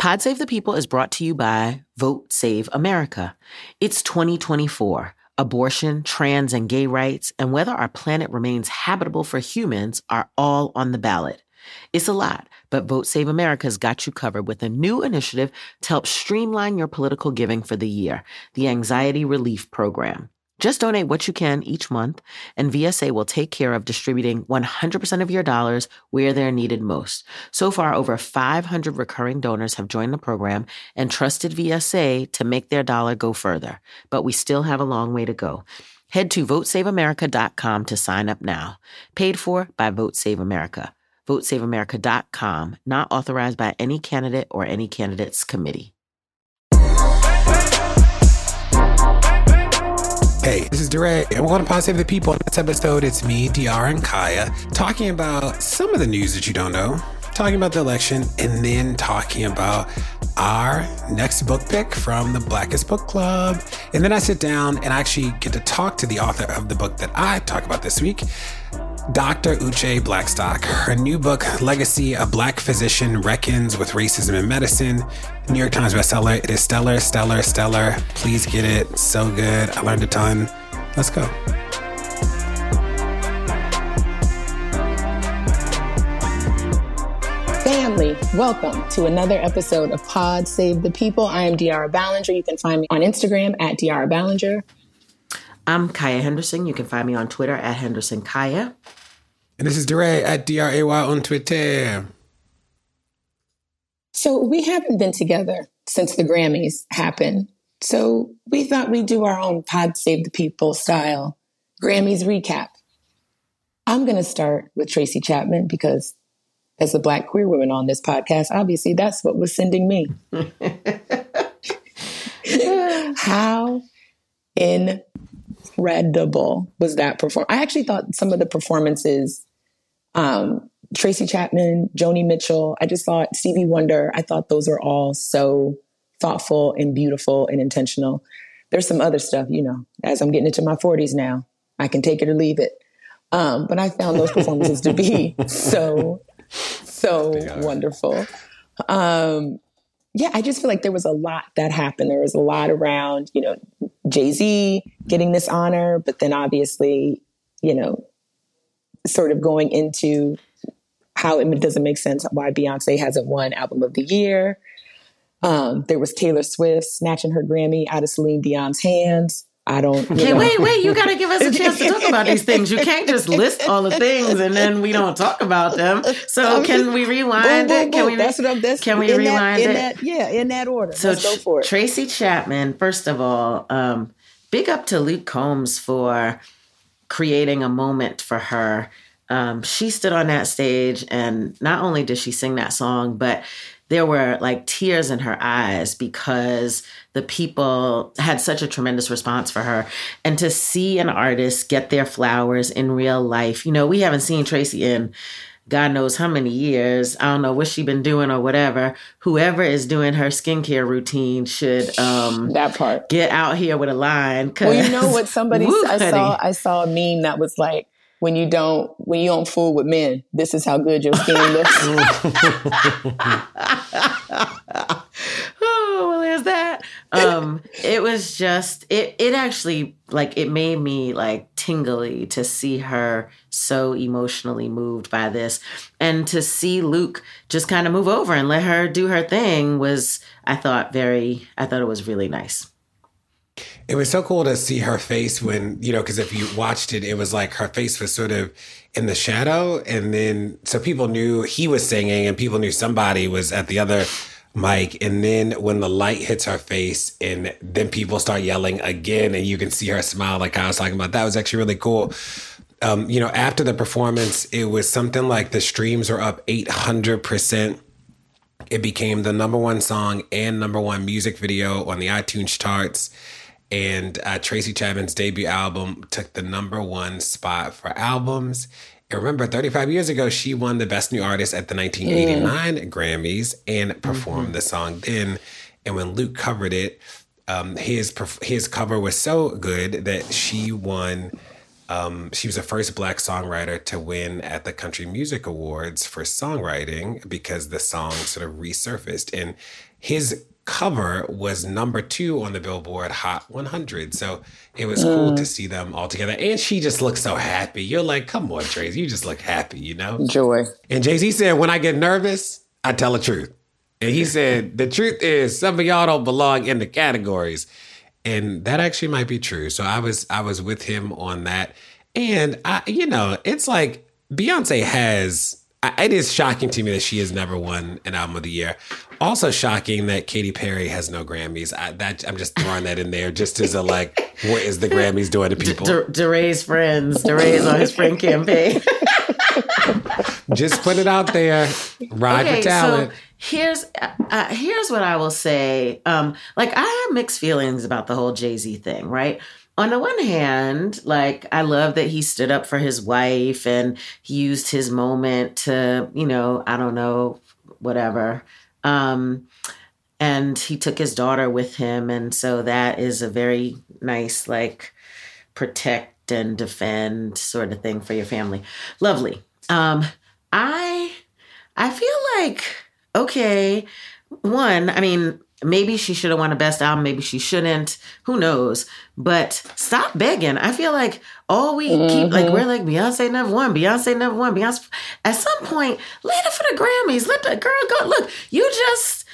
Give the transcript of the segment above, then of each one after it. Pod Save the People is brought to you by Vote Save America. It's 2024. Abortion, trans and gay rights, and whether our planet remains habitable for humans are all on the ballot. It's a lot, but Vote Save America's got you covered with a new initiative to help streamline your political giving for the year, the Anxiety Relief Program. Just donate what you can each month, and VSA will take care of distributing 100% of your dollars where they're needed most. So far, over 500 recurring donors have joined the program and trusted VSA to make their dollar go further. But we still have a long way to go. Head to votesaveamerica.com to sign up now. Paid for by Vote Save America. VoteSaveAmerica.com, not authorized by any candidate or any candidate's committee. Hey, this is DeRay, and welcome to Pod Save the People. In this episode, it's me, DR, and Kaya, talking about some of the news that you don't know, talking about the election, and then talking about our next book pick from the Blackest Book Club. And then I sit down and I actually get to talk to the author of the book that I talk about this week, Dr. Uché Blackstock. Her new book, Legacy: A Black Physician Reckons with Racism in Medicine, New York Times bestseller. It is stellar. Please get it. So good. I learned a ton. Let's go. Family, welcome to another episode of Pod Save the People. I am Diara Ballinger. You can find me on Instagram at Diara Ballinger. I'm Kaya Henderson. You can find me on Twitter at Henderson Kaya. And this is DeRay at D-R-A-Y on Twitter. So we haven't been together since the Grammys happened. So we thought we'd do our own Pod Save the People style Grammys recap. I'm going to start with Tracy Chapman because as a Black queer woman on this podcast, obviously that's what was sending me. How incredible was that performance? I actually thought some of the performances, Tracy Chapman, Joni Mitchell, I just thought Stevie Wonder, I thought those were all so thoughtful and beautiful and intentional. There's some other stuff, you know, as I'm getting into my 40s now, I can take it or leave it. But I found those performances to be so wonderful. Yeah, I just feel like there was a lot that happened. There was a lot around, you know, Jay-Z getting this honor, but then obviously, you know, sort of going into how it doesn't make sense why Beyonce hasn't won Album of the Year. There was Taylor Swift snatching her Grammy out of Celine Dion's hands. Wait, you got to give us a chance to talk about these things. You can't just list all the things and then we don't talk about them. So can we rewind it? Yeah, in that order. So let's go for it. Tracy Chapman, first of all, big up to Luke Combs for creating a moment for her. She stood on that stage and not only did she sing that song, but there were like tears in her eyes because the people had such a tremendous response for her. And to see an artist get their flowers in real life, you know, we haven't seen Tracy in God knows how many years. I don't know what she's been doing or whatever. Whoever is doing her skincare routine should that part get out here with a line. Well, you know what somebody I saw a meme that was like, When you don't fool with men, this is how good your skin looks. Oh, well, there's that. It was just, it actually, like, it made me, like, tingly to see her so emotionally moved by this. And to see Luke just kind of move over and let her do her thing was, I thought it was really nice. It was so cool to see her face when, you know, because if you watched it, it was like her face was sort of in the shadow. And then, so people knew he was singing and people knew somebody was at the other mic. And then when the light hits her face and then people start yelling again and you can see her smile, like I was talking about, that was actually really cool. You know, after the performance, it was something like the streams were up 800%. It became the #1 song and #1 music video on the iTunes charts. And Tracy Chapman's debut album took the #1 spot for albums. And remember, 35 years ago, she won the Best New Artist at the 1989 Grammys and performed the song then. And when Luke covered it, his cover was so good that she won. She was the first Black songwriter to win at the Country Music Awards for songwriting because the song sort of resurfaced. And his cover was #2 on the Billboard Hot 100. So it was cool to see them all together. And she just looked so happy. You're like, come on, Trace, you just look happy, you know? Joy. And Jay-Z said, when I get nervous, I tell the truth. And he said, the truth is some of y'all don't belong in the categories. And that actually might be true. So I was with him on that. And, you know, it's like Beyonce has... It is shocking to me that she has never won an Album of the Year. Also shocking that Katy Perry has no Grammys. I'm just throwing that in there just as a, like, what is the Grammys doing to people? DeRay's friends. DeRay's on his friend campaign. Just put it out there. Ride for talent. So here's what I will say. Like, I have mixed feelings about the whole Jay-Z thing, right? On the one hand, like, I love that he stood up for his wife and he used his moment to, you know, I don't know, whatever. And he took his daughter with him. And so that is a very nice, like, protect and defend sort of thing for your family. Lovely. I feel like, okay, one, I mean, maybe she should have won a Best Album. Maybe she shouldn't. Who knows? But stop begging. I feel like all we keep, like, we're like, Beyonce never won. Beyonce never won. Beyonce. At some point, leave it for the Grammys. Let the girl go. Look, you just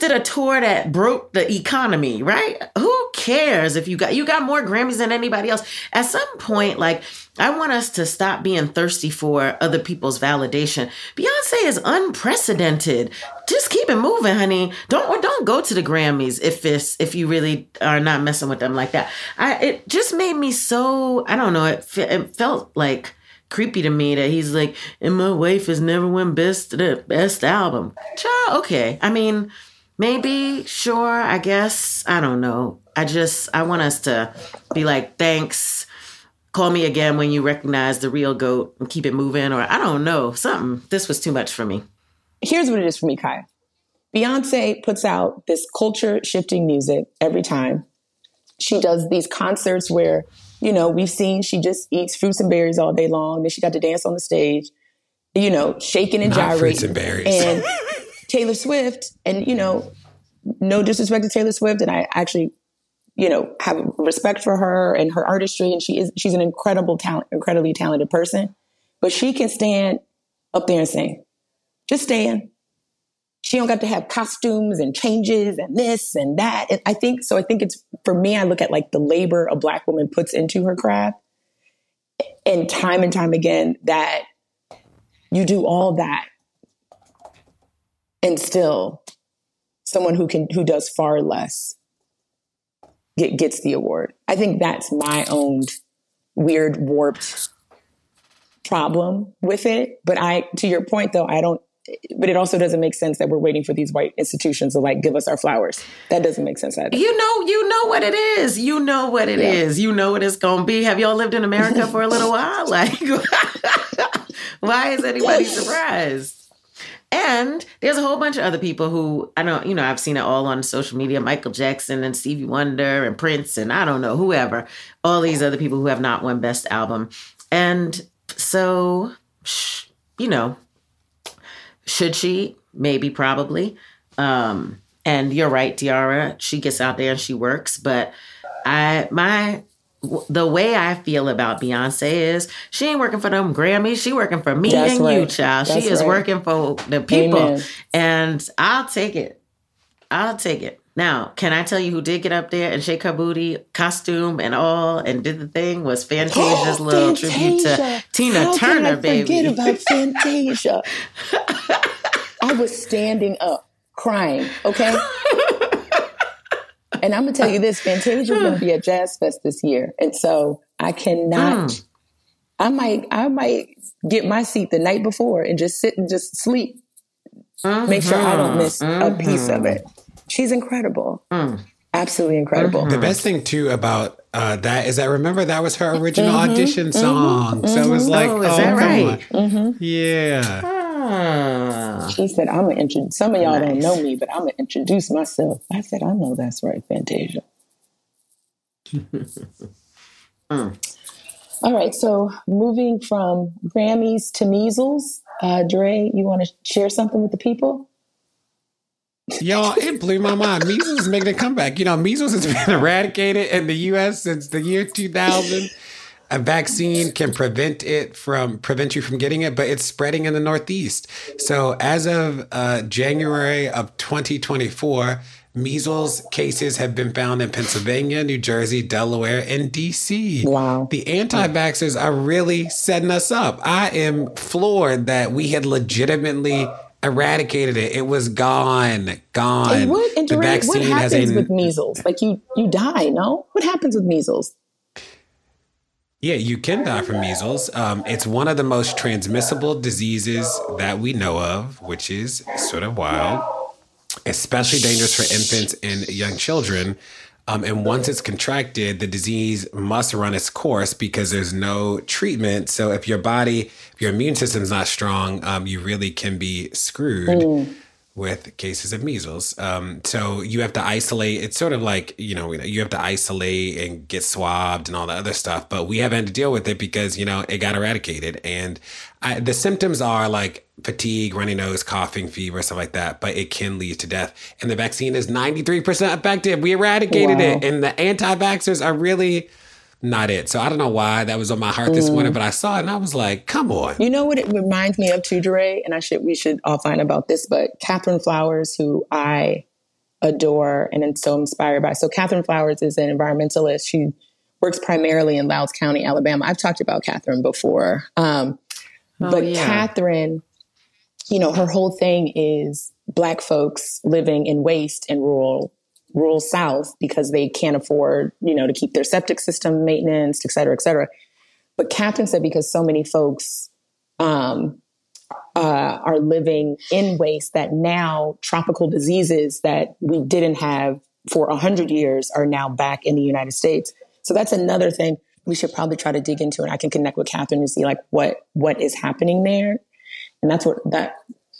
did a tour that broke the economy, right? Who cares if you got more Grammys than anybody else? At some point, like, I want us to stop being thirsty for other people's validation. Beyonce is unprecedented. Just keep it moving, honey. Don't go to the Grammys if you really are not messing with them like that. It just made me so, I don't know. It felt like creepy to me that he's like, and my wife has never won best album. Child, okay. I mean, maybe, sure, I guess. I don't know. I want us to be like, thanks. Call me again when you recognize the real GOAT and keep it moving, or I don't know, something. This was too much for me. Here's what it is for me, Kaya. Beyonce puts out this culture-shifting music every time. She does these concerts where, you know, we've seen she just eats fruits and berries all day long. Then she got to dance on the stage, you know, shaking and gyrating. Fruits and berries. And Taylor Swift, and, you know, no disrespect to Taylor Swift, and I actually, you know, have respect for her and her artistry. And she's an incredibly talented person, but she can stand up there and sing. Just stand. She don't got to have costumes and changes and this and that. And I think it's, for me, I look at like the labor a Black woman puts into her craft, and time again, that you do all that and still someone who does far less gets the award. I think that's my own weird, warped problem with it. But to your point though, but it also doesn't make sense that we're waiting for these white institutions to like give us our flowers. That doesn't make sense either. You know what it is. You know what it is. You know what it's going to be. Have y'all lived in America for a little while? Like, why is anybody surprised? And there's a whole bunch of other people who I don't, you know, I've seen it all on social media, Michael Jackson and Stevie Wonder and Prince and I don't know, whoever, all these other people who have not won Best Album. And so, you know, should she? Maybe, probably. And you're right, Diarra, she gets out there and she works. But the way I feel about Beyonce is she ain't working for them Grammys. She working for me That's and right. you, child. That's she is right. working for the people. Amen. And I'll take it. Now, can I tell you who did get up there and shake her booty, costume and all, and did the thing? Was Fantasia's little tribute to Tina Turner, baby. How can I forget about Fantasia? I was standing up crying, okay? And I'm going to tell you this, Fantasia is going to be at Jazz Fest this year. And so I cannot, I might get my seat the night before and just sit and just sleep. Mm-hmm. Make sure I don't miss a piece of it. She's incredible. Mm. Absolutely incredible. Mm-hmm. The best thing, too, about that is I remember that was her original audition song. So it was like, is that right? Mm-hmm. Yeah. Ah. She said, I'm going to introduce, some of y'all don't know me, but I'm going to introduce myself. I said, I know that's right, Fantasia. All right. So moving from Grammys to measles, DeRay, you want to share something with the people? Y'all, it blew my mind. Measles is making a comeback. You know, measles has been eradicated in the U.S. since the year 2000. A vaccine can prevent you from getting it, but it's spreading in the Northeast. So as of January of 2024, measles cases have been found in Pennsylvania, New Jersey, Delaware, and D.C. Wow. The anti-vaxxers are really setting us up. I am floored that we had legitimately eradicated it. It was gone. And what happens with measles? Like you die, no? What happens with measles? Yeah, you can die from measles. It's one of the most transmissible diseases that we know of, which is sort of wild, especially dangerous for infants and young children. And once it's contracted, the disease must run its course because there's no treatment. So if your immune system's not strong, you really can be screwed with cases of measles. So you have to isolate. It's sort of like, you have to isolate and get swabbed and all the other stuff. But we haven't had to deal with it because, it got eradicated. And the symptoms are like fatigue, runny nose, coughing, fever, stuff like that. But it can lead to death. And the vaccine is 93% effective. We eradicated it. And the anti-vaxxers are really not it. So I don't know why that was on my heart this morning, but I saw it and I was like, come on. You know what it reminds me of too, DeRay? And we should all find about this, but Catherine Flowers, who I adore and am so inspired by. So Catherine Flowers is an environmentalist. She works primarily in Louds County, Alabama. I've talked about Catherine before. Catherine, her whole thing is Black folks living in waste in rural South because they can't afford, to keep their septic system maintenance, et cetera, et cetera. But Catherine said because so many folks are living in waste that now tropical diseases that we didn't have for 100 years are now back in the United States. So that's another thing we should probably try to dig into, and I can connect with Catherine and see like what is happening there. And that's that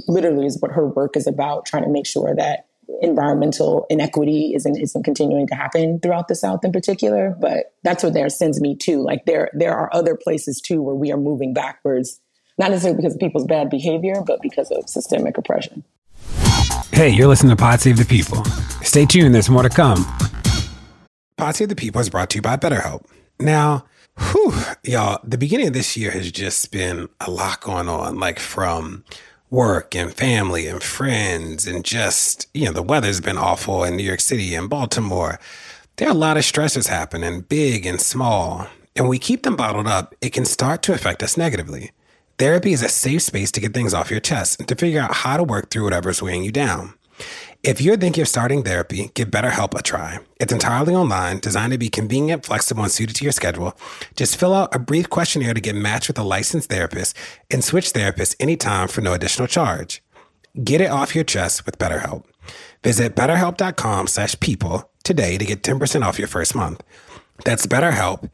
literally is what her work is about, trying to make sure that environmental inequity isn't continuing to happen throughout the South in particular. But that's what there sends me to. Like there are other places too where we are moving backwards, not necessarily because of people's bad behavior, but because of systemic oppression. Hey, you're listening to Pod Save the People. Stay tuned, there's more to come. Pod Save the People is brought to you by BetterHelp. Now, y'all, the beginning of this year has just been a lot going on, like from work and family and friends and just, the weather's been awful in New York City and Baltimore. There are a lot of stresses happening, big and small. And when we keep them bottled up, it can start to affect us negatively. Therapy is a safe space to get things off your chest and to figure out how to work through whatever's weighing you down. If you're thinking of starting therapy, give BetterHelp a try. It's entirely online, designed to be convenient, flexible, and suited to your schedule. Just fill out a brief questionnaire to get matched with a licensed therapist and switch therapists anytime for no additional charge. Get it off your chest with BetterHelp. Visit BetterHelp.com/people today to get 10% off your first month. That's BetterHelp,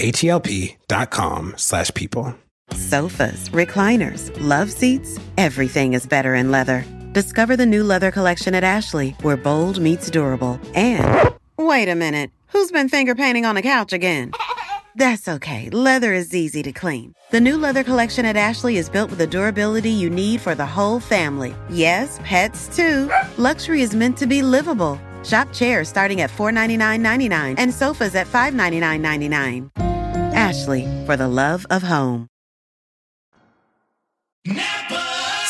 HELP.com/people. Sofas, recliners, love seats, everything is better in leather. Discover the new leather collection at Ashley, where bold meets durable. And wait a minute, who's been finger painting on the couch again? That's okay. Leather is easy to clean. The new leather collection at Ashley is built with the durability you need for the whole family. Yes, pets too. Luxury is meant to be livable. Shop chairs starting at $499.99 and sofas at $599.99. Ashley, for the love of home. Napa!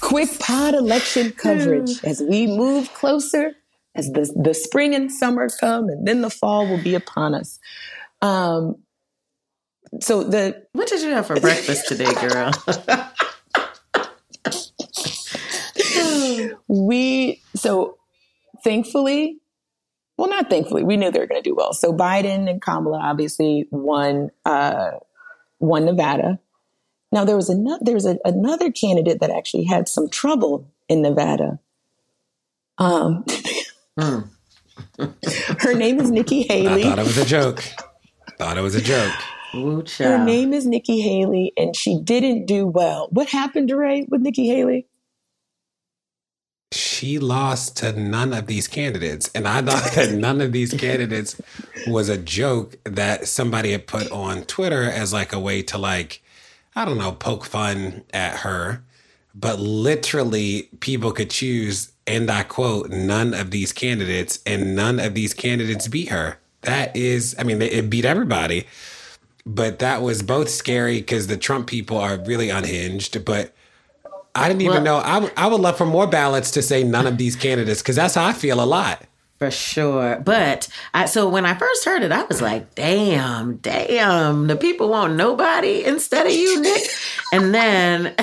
Quick pod election coverage as we move closer, as the spring and summer come, and then the fall will be upon us. What did you have for breakfast today, girl? We knew they were going to do well. So Biden and Kamala obviously won Nevada. Now, there was another candidate that actually had some trouble in Nevada. Her name is Nikki Haley. I thought it was a joke. Ooh, her name is Nikki Haley, and she didn't do well. What happened, DeRay, with Nikki Haley? She lost to none of these candidates. And I thought that none of these candidates was a joke that somebody had put on Twitter as like a way to like, I don't know, poke fun at her, but literally people could choose, and I quote, none of these candidates, and none of these candidates beat her. That is, I mean, it beat everybody, but that was both scary because the Trump people are really unhinged, but I didn't even know. I would love for more ballots to say none of these candidates because that's how I feel a lot. For sure. But so when I first heard it, I was like, damn, the people want nobody instead of you, Nick. And then,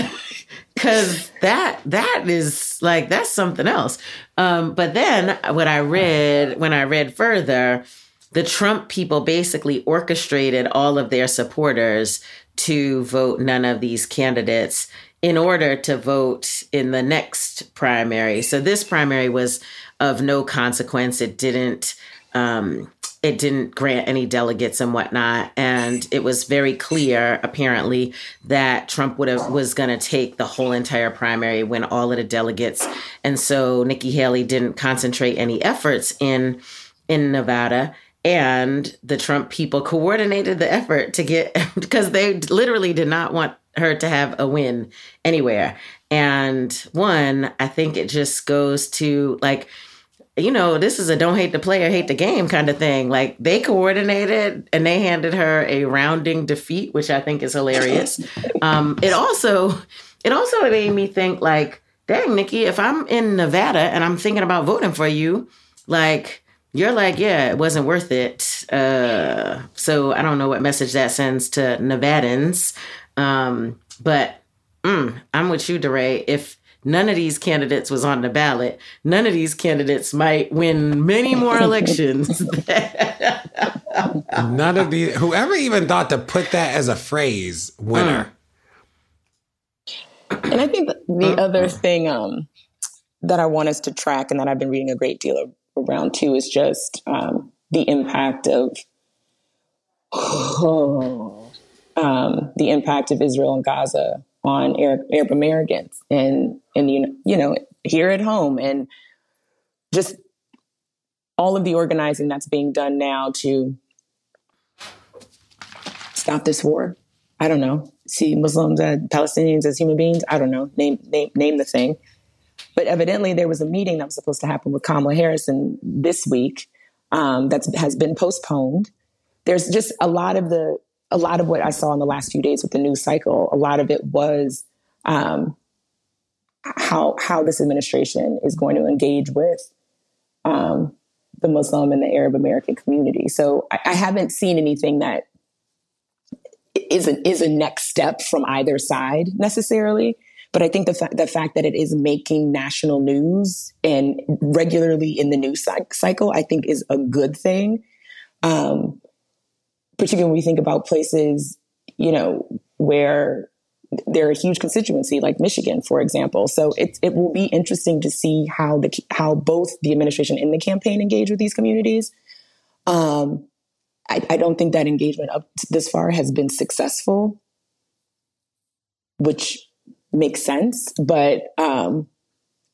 because that is like, that's something else. But then when I read further, the Trump people basically orchestrated all of their supporters to vote none of these candidates in order to vote in the next primary. So this primary was of no consequence. It didn't grant any delegates and whatnot. And it was very clear, apparently, that Trump was going to take the whole entire primary, win all of the delegates. And so Nikki Haley didn't concentrate any efforts in Nevada. And the Trump people coordinated the effort to get, because they literally did not want her to have a win anywhere. And one, I think it just goes to like, you know, this is a don't hate the player, hate the game kind of thing. Like they coordinated and they handed her a rounding defeat, which I think is hilarious. It also made me think like, dang, Nikki, if I'm in Nevada and I'm thinking about voting for you, like you're like, yeah, it wasn't worth it. So I don't know what message that sends to Nevadans. I'm with you, DeRay. If none of these candidates was on the ballot, none of these candidates might win many more elections. None of these, whoever even thought to put that as a phrase, winner. And I think the other thing that I want us to track and that I've been reading a great deal around too is just the impact of Israel and Gaza on Arab Americans and you know here at home, and just all of the organizing that's being done now to stop this war. I don't know. See Muslims and Palestinians as human beings. I don't know. Name the thing. But evidently there was a meeting that was supposed to happen with Kamala Harris this week that has been postponed. There's just a lot of what I saw in the last few days with the news cycle, a lot of it was how this administration is going to engage with the Muslim and the Arab American community. So I haven't seen anything that is a next step from either side necessarily, But I think the fact that it is making national news and regularly in the news cycle, I think is a good thing. Particularly when we think about places, you know, where they're a huge constituency, like Michigan, for example. So it will be interesting to see how both the administration and the campaign engage with these communities. I don't think that engagement up to this far has been successful, which makes sense. But I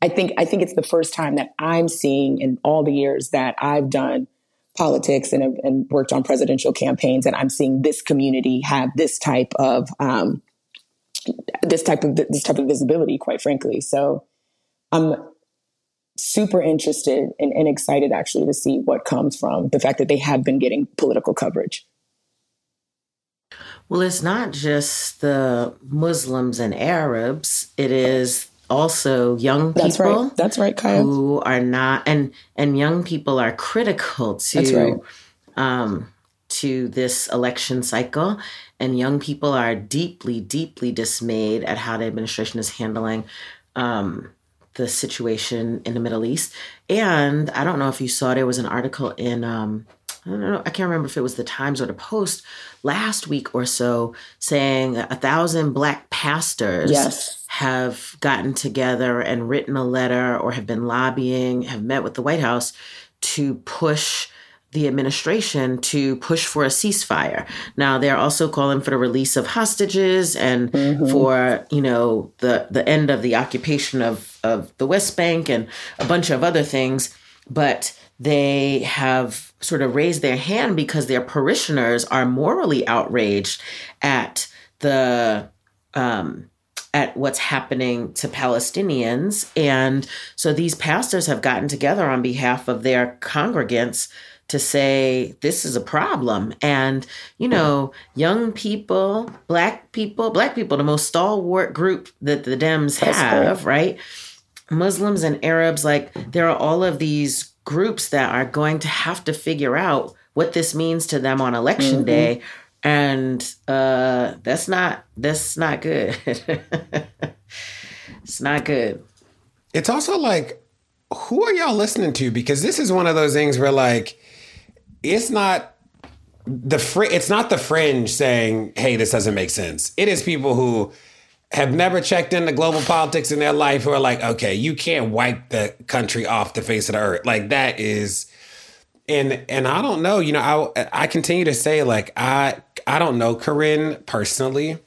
think it's the first time that I'm seeing in all the years that I've done politics and worked on presidential campaigns, and I'm seeing this community have this type of visibility, quite frankly. So I'm super interested and excited actually to see what comes from the fact that they have been getting political coverage. Well, it's not just the Muslims and Arabs. It is also young people. That's right, Kaya. Who are not, and young people are critical to, that's right, to this election cycle. And young people are deeply, deeply dismayed at how the administration is handling the situation in the Middle East. And I don't know if you saw, there was an article in, I can't remember if it was the Times or the Post last week or so, saying 1,000 Black pastors, yes, have gotten together and written a letter or have been lobbying, have met with the White House to push the administration to push for a ceasefire. Now, they're also calling for the release of hostages and for, you know, the end of the occupation of the West Bank and a bunch of other things. But they have sort of raised their hand because their parishioners are morally outraged at the at what's happening to Palestinians. And so these pastors have gotten together on behalf of their congregants to say, this is a problem. And, you know, young people, Black people, the most stalwart group that the Dems have, right? Muslims and Arabs, like, there are all of these groups that are going to have to figure out what this means to them on election day. And that's not good. It's not good. It's also like, who are y'all listening to? Because this is one of those things where, like, it's not the fringe saying, hey, this doesn't make sense. It is people who have never checked into global politics in their life who are like, okay, you can't wipe the country off the face of the earth. Like, that is, and I don't know, you know, I continue to say, like, I don't know Corinne personally,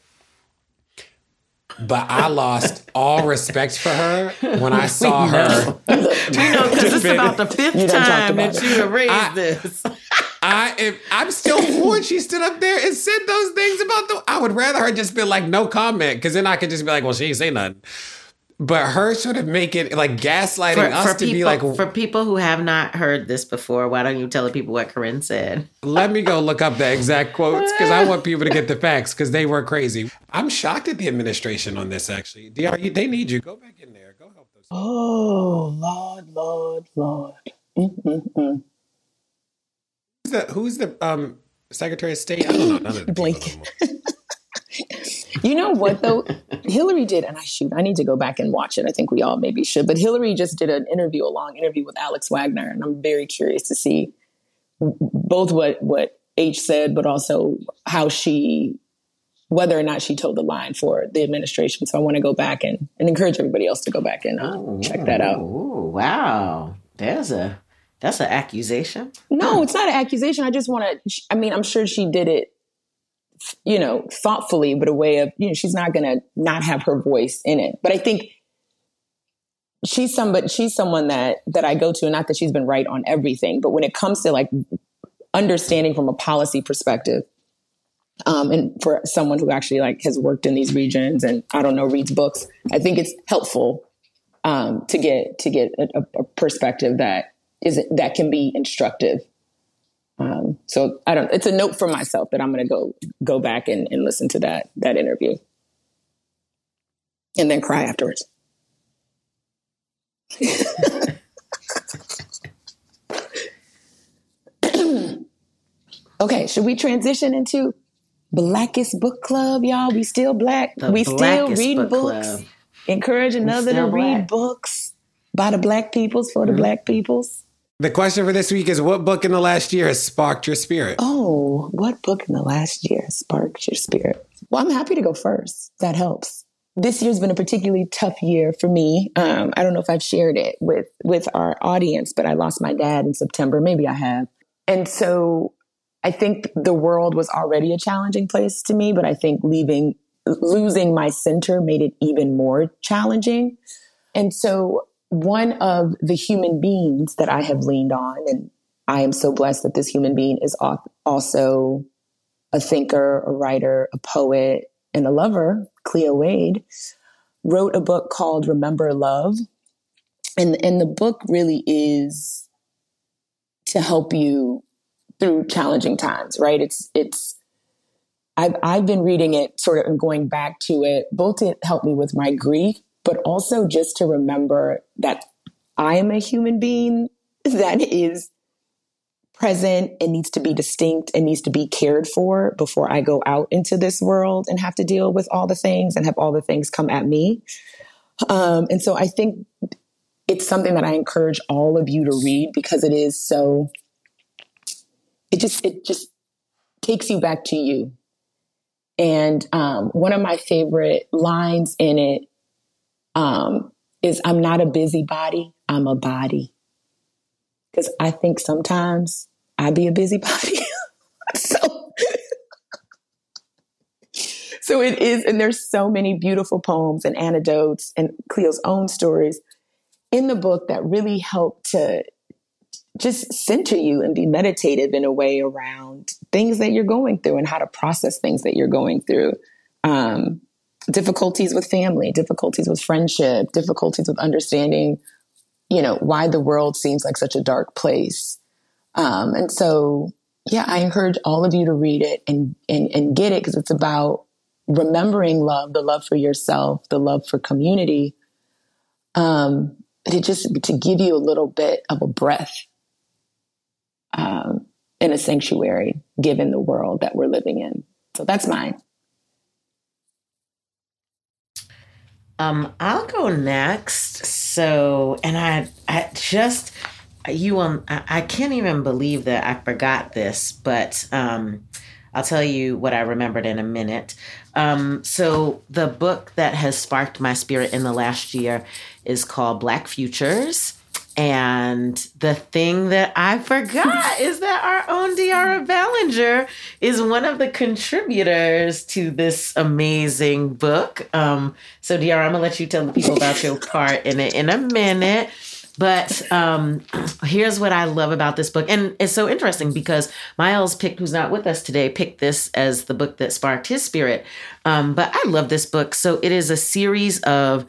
but I lost all respect for her when I saw her. We know, because it's about the fifth time that you have raised this. I'm still floored she stood up there and said those things about the... I would rather her just be like, no comment, because then I could just be like, well, she ain't say nothing. But her sort of making, like, gaslighting us to people, be like... For people who have not heard this before, why don't you tell the people what Corinne said? Let me go look up the exact quotes, because I want people to get the facts, because they were crazy. I'm shocked at the administration on this, actually. They need you. Go back in there. Go help those people. Oh, Lord. Mm-mm-mm. Who's the Secretary of State? I don't know. None of the Blink. You know what, though? Hillary did, and I need to go back and watch it. I think we all maybe should. But Hillary just did a long interview with Alex Wagner, and I'm very curious to see both what H said, but also whether or not she told the line for the administration. So I want to go back and encourage everybody else to go back and check that out. Ooh, wow. That's an accusation? No, it's not an accusation. I'm sure she did it, you know, thoughtfully, but a way of, you know, she's not going to not have her voice in it. But I think she's someone that I go to, and not that she's been right on everything, but when it comes to, like, understanding from a policy perspective, and for someone who actually, like, has worked in these regions and, I don't know, reads books, I think it's helpful to get a perspective that can be instructive. So I don't. It's a note for myself that I'm going to go back and listen to that interview, and then cry afterwards. Okay, should we transition into Blackest Book Club, y'all? We still black. We still read books. Club. Encourage another to read books by the Black peoples for the Black peoples. The question for this week is, what book in the last year has sparked your spirit? Oh, what book in the last year has sparked your spirit? Well, I'm happy to go first. That helps. This year's been a particularly tough year for me. I don't know if I've shared it with our audience, but I lost my dad in September. Maybe I have. And so I think the world was already a challenging place to me, but I think losing my center made it even more challenging. And so one of the human beings that I have leaned on, and I am so blessed that this human being is also a thinker, a writer, a poet, and a lover, Cleo Wade, wrote a book called Remember Love. And the book really is to help you through challenging times, right? I've been reading it sort of and going back to it, both to help me with my grief, but also just to remember that I am a human being that is present and needs to be distinct and needs to be cared for before I go out into this world and have to deal with all the things and have all the things come at me. And so I think it's something that I encourage all of you to read, because it is so, it just takes you back to you. And one of my favorite lines in it is, I'm not a busybody, I'm a body. Because I think sometimes I be a busybody. So it is, and there's so many beautiful poems and anecdotes and Cleo's own stories in the book that really help to just center you and be meditative in a way around things that you're going through and how to process things that you're going through. Difficulties with family, difficulties with friendship, difficulties with understanding, you know, why the world seems like such a dark place. And so, yeah, I encourage all of you to read it and get it, because it's about remembering love, the love for yourself, the love for community. To give you a little bit of a breath in a sanctuary, given the world that we're living in. So that's mine. I'll go next. So, and I can't even believe that I forgot this, but I'll tell you what I remembered in a minute. So the book that has sparked my spirit in the last year is called Black Futures. And the thing that I forgot is that our own Deara Ballinger is one of the contributors to this amazing book. So Deara, I'm going to let you tell the people about your part in it in a minute. But here's what I love about this book. And it's so interesting because Miles picked, who's not with us today, picked this as the book that sparked his spirit. But I love this book. So it is a series of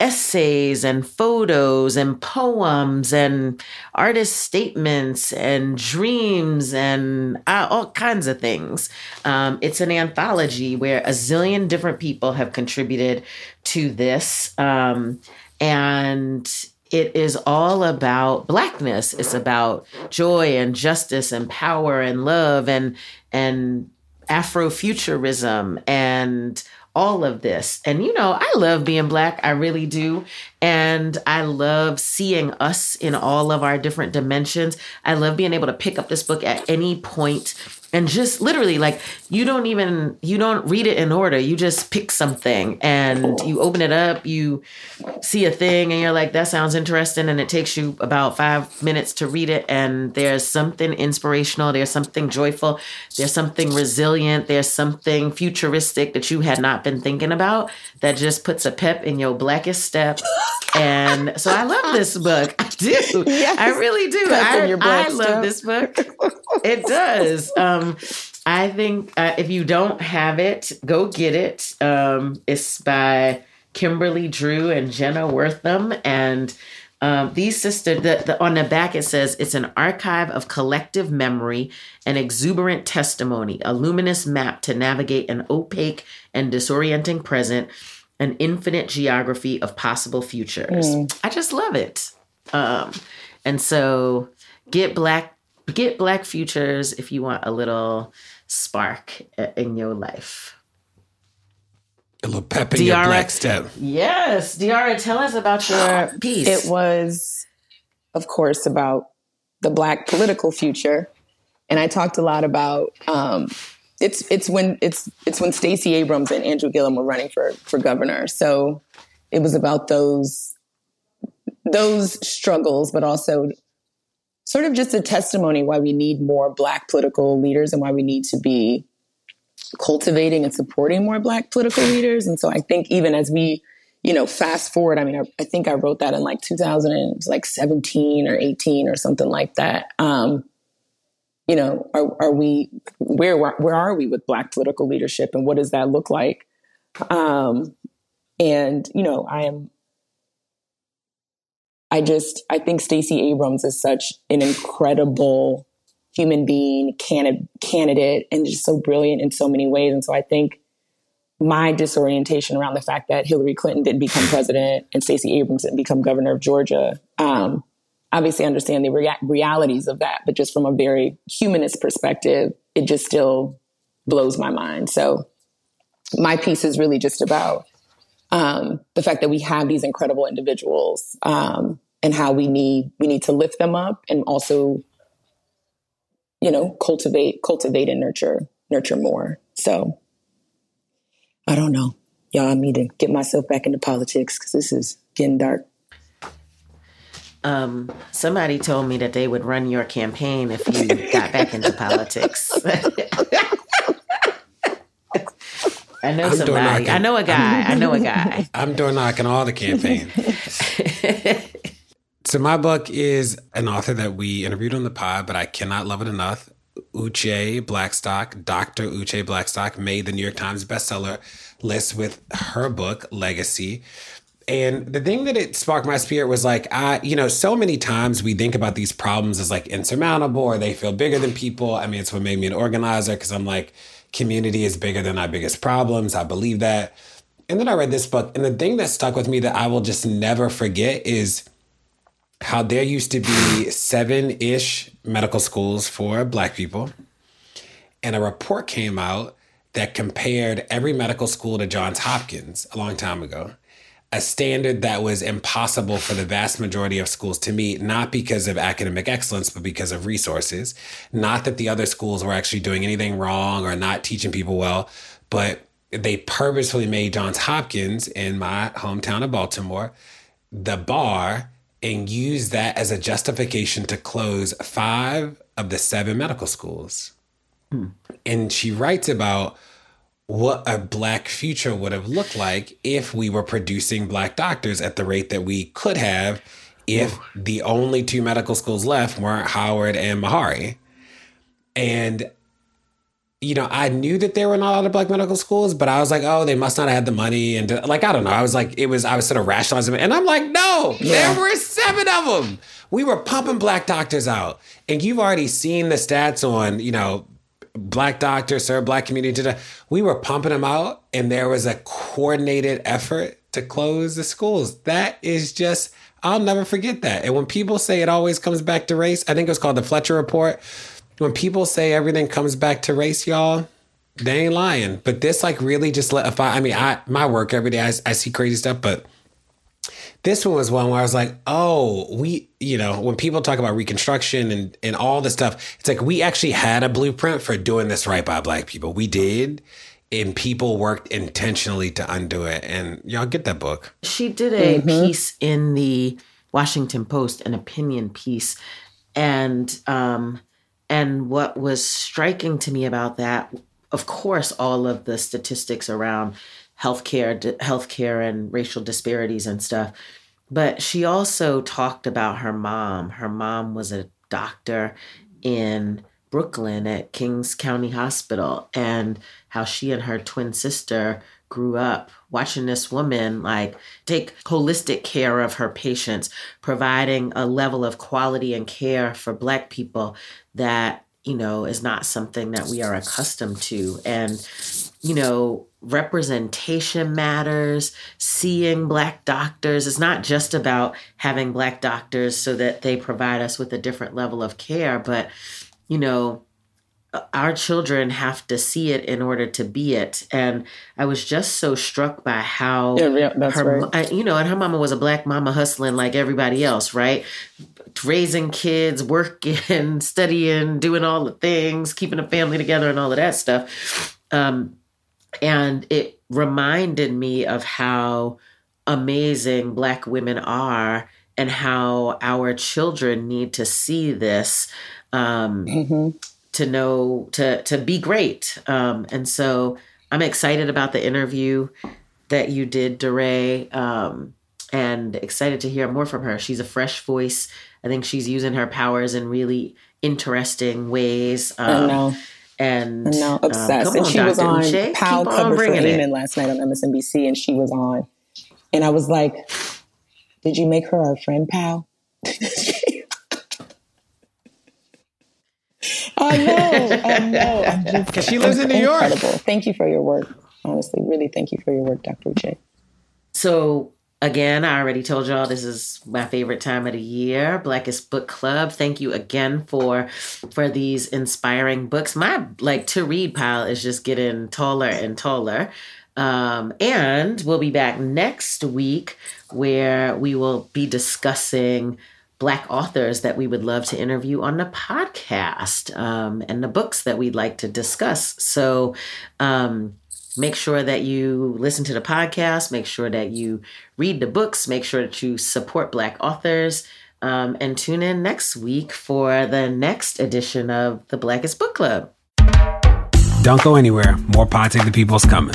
essays and photos and poems and artist statements and dreams and all kinds of things. It's an anthology where a zillion different people have contributed to this. And it is all about Blackness. It's about joy and justice and power and love and Afrofuturism and all of this. And, you know, I love being Black. I really do. And I love seeing us in all of our different dimensions. I love being able to pick up this book at any point and just literally, like, you don't read it in order. You just pick something and you open it up, you see a thing and you're like, that sounds interesting. And it takes you about 5 minutes to read it. And there's something inspirational. There's something joyful. There's something resilient. There's something futuristic that you had not been thinking about that just puts a pep in your blackest step. And so I love this book. I do. Yes. I really do. I love this book. It does. I think if you don't have it, go get it. It's by Kimberly Drew and Jenna Wortham. And these sisters, on the back it says, it's an archive of collective memory and exuberant testimony, a luminous map to navigate an opaque and disorienting present, an infinite geography of possible futures. I just love it. And so get Black Futures if you want a little spark in your life. DeRay, Blackstock. Yes. DeRay, tell us about your piece. It was, of course, about the Black political future. And I talked a lot about it's when Stacey Abrams and Andrew Gillum were running for governor. So it was about those struggles, but also sort of just a testimony why we need more Black political leaders and why we need to be cultivating and supporting more Black political leaders. And so I think even as we, fast forward, I think I wrote that in 2017 or 18 or something like that. Where are we with Black political leadership and what does that look like? I think Stacey Abrams is such an incredible human being, candidate, and just so brilliant in so many ways. And so I think my disorientation around the fact that Hillary Clinton didn't become president and Stacey Abrams didn't become governor of Georgia, obviously understand the realities of that, but just from a very humanist perspective, it just still blows my mind. So my piece is really just about the fact that we have these incredible individuals and how we need to lift them up and also, cultivate and nurture more. So I don't know. Y'all, I need to get myself back into politics because this is getting dark. Somebody told me that they would run your campaign if you got back into politics. I know somebody. I know a guy. I'm door knocking all the campaigns. So my book is an author that we interviewed on the pod, but I cannot love it enough. Uché Blackstock, Dr. Uché Blackstock, made the New York Times bestseller list with her book, Legacy. And the thing that it sparked my spirit was so many times we think about these problems as insurmountable or they feel bigger than people. I mean, it's what made me an organizer because I'm community is bigger than our biggest problems. I believe that. And then I read this book, and the thing that stuck with me that I will just never forget is how there used to be 7-ish medical schools for Black people. And a report came out that compared every medical school to Johns Hopkins a long time ago. A standard that was impossible for the vast majority of schools to meet, not because of academic excellence, but because of resources. Not that the other schools were actually doing anything wrong or not teaching people well, but they purposefully made Johns Hopkins in my hometown of Baltimore the bar and used that as a justification to close 5 of the 7 medical schools. Hmm. And she writes about what a Black future would have looked like if we were producing Black doctors at the rate that we could have if the only 2 medical schools left weren't Howard and Meharry. And, I knew that there were not a lot of Black medical schools, but I was they must not have had the money. And I don't know. I was sort of rationalizing it. And I'm there were 7 of them. We were pumping Black doctors out. And you've already seen the stats on, Black doctors, sir, Black community. We were pumping them out, and there was a coordinated effort to close the schools. That is just, I'll never forget that. And when people say it always comes back to race, I think it was called the Flexner Report. When people say everything comes back to race, y'all, they ain't lying. But this really just let a fire. My work every day, I see crazy stuff, but this one was one where I was when people talk about Reconstruction and all this stuff, it's we actually had a blueprint for doing this right by Black people. We did. And people worked intentionally to undo it. And y'all get that book. She did a piece in the Washington Post, an opinion piece. And what was striking to me about that, of course, all of the statistics around healthcare and racial disparities and stuff. But she also talked about her mom. Her mom was a doctor in Brooklyn at Kings County Hospital, and how she and her twin sister grew up watching this woman take holistic care of her patients, providing a level of quality and care for Black people that is not something that we are accustomed to. And, representation matters, seeing Black doctors. It's not just about having Black doctors so that they provide us with a different level of care, but, our children have to see it in order to be it. And I was just so struck by how and her mama was a Black mama hustling like everybody else, right? Raising kids, working, studying, doing all the things, keeping a family together and all of that stuff. And it reminded me of how amazing Black women are and how our children need to see this, to know, to be great. And so I'm excited about the interview that you did, DeRay, and excited to hear more from her. She's a fresh voice. I think she's using her powers in really interesting ways. I know, obsessed. And she was on Powell cover for Amen last night on MSNBC, and she was on. And I was like, did you make her our friend, Powell? I know. I'm just, because she lives in New York. Incredible. Thank you for your work. Honestly, really thank you for your work, Dr. Uche. So, again, I already told y'all this is my favorite time of the year, Blackest Book Club. Thank you again for these inspiring books. My to-read pile is just getting taller and taller. And we'll be back next week where we will be discussing Black authors that we would love to interview on the podcast, and the books that we'd like to discuss. So, make sure that you listen to the podcast, make sure that you read the books, make sure that you support Black authors, and tune in next week for the next edition of the Blackest Book Club. Don't go anywhere. More Pod Save the People's coming.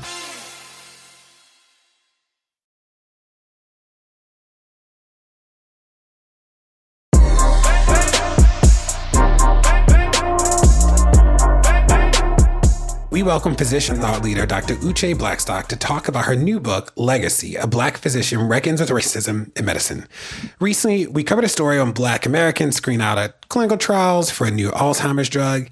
We welcome physician thought leader Dr. Uché Blackstock to talk about her new book, Legacy: A Black Physician Reckons with Racism in Medicine. Recently, we covered a story on Black Americans screened out of clinical trials for a new Alzheimer's drug,